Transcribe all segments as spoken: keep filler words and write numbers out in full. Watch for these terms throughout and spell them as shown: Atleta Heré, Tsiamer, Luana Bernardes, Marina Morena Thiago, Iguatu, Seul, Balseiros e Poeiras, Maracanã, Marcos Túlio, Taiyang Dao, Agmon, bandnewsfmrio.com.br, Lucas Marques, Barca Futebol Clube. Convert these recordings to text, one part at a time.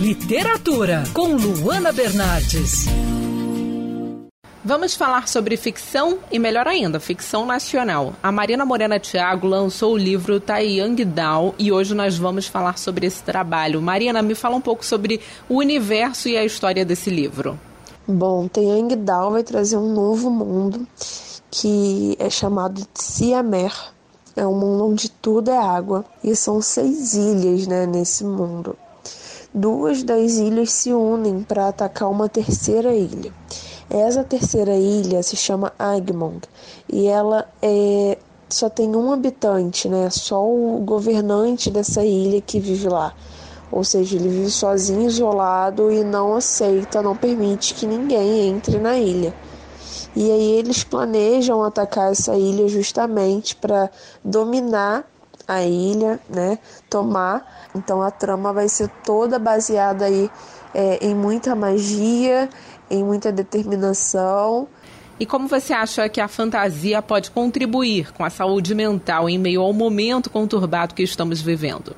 Literatura, com Luana Bernardes. Vamos falar sobre ficção e, melhor ainda, ficção nacional. A Marina Morena Thiago lançou o livro Taiyang Dao e hoje nós vamos falar sobre esse trabalho. Marina, me fala um pouco sobre o universo e a história desse livro. Bom, Taiyang Dao vai trazer um novo mundo que é chamado de Tsiamer. É um mundo onde tudo é água e são seis ilhas, né, nesse mundo. Duas das ilhas se unem para atacar uma terceira ilha. Essa terceira ilha se chama Agmon e ela é, só tem um habitante, né? Só o governante dessa ilha que vive lá. Ou seja, ele vive sozinho, isolado e não aceita, não permite que ninguém entre na ilha. E aí eles planejam atacar essa ilha justamente para dominar a ilha, né? Tomar. Então a trama vai ser toda baseada aí, é, em muita magia, em muita determinação. E como você acha que a fantasia pode contribuir com a saúde mental em meio ao momento conturbado que estamos vivendo?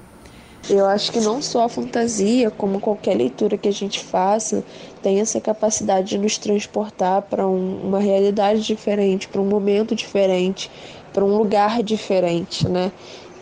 Eu acho que não só a fantasia, como qualquer leitura que a gente faça, tem essa capacidade de nos transportar para um, uma realidade diferente, para um momento diferente, para um lugar diferente, né?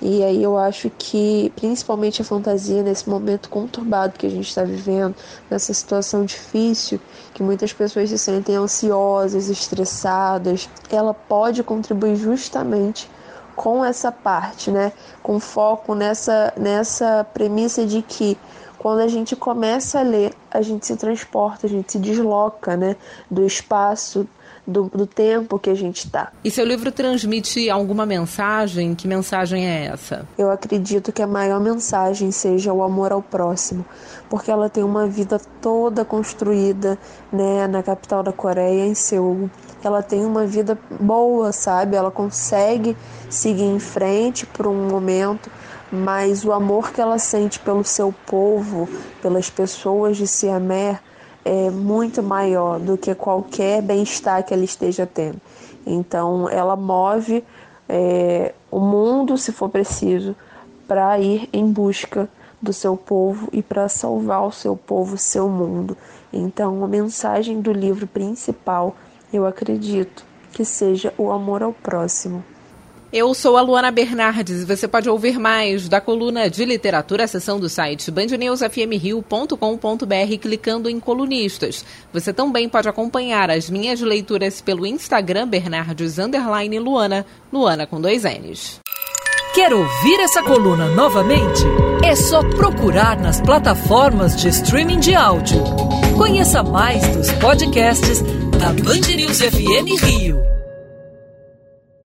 E aí eu acho que, principalmente a fantasia, nesse momento conturbado que a gente está vivendo, nessa situação difícil, que muitas pessoas se sentem ansiosas, estressadas, ela pode contribuir justamente com essa parte, né? Com foco nessa, nessa premissa de que, quando a gente começa a ler, a gente se transporta, a gente se desloca, né, do espaço, do, do tempo que a gente está. E seu livro transmite alguma mensagem? Que mensagem é essa? Eu acredito que a maior mensagem seja o amor ao próximo, porque ela tem uma vida toda construída, né, na capital da Coreia, em Seul. Ela tem uma vida boa, sabe? Ela consegue seguir em frente por um momento, mas o amor que ela sente pelo seu povo, pelas pessoas de Tsiamer, é muito maior do que qualquer bem-estar que ela esteja tendo. Então, ela move é, o mundo, se for preciso, para ir em busca do seu povo e para salvar o seu povo, seu mundo. Então, a mensagem do livro principal, eu acredito que seja o amor ao próximo. Eu sou a Luana Bernardes e você pode ouvir mais da coluna de literatura, seção do site band news f m rio ponto com ponto b r, clicando em colunistas. Você também pode acompanhar as minhas leituras pelo Instagram Bernardes underline Luana, Luana com dois N's. Quer ouvir essa coluna novamente? É só procurar nas plataformas de streaming de áudio. Conheça mais dos podcasts da Band News F M Rio.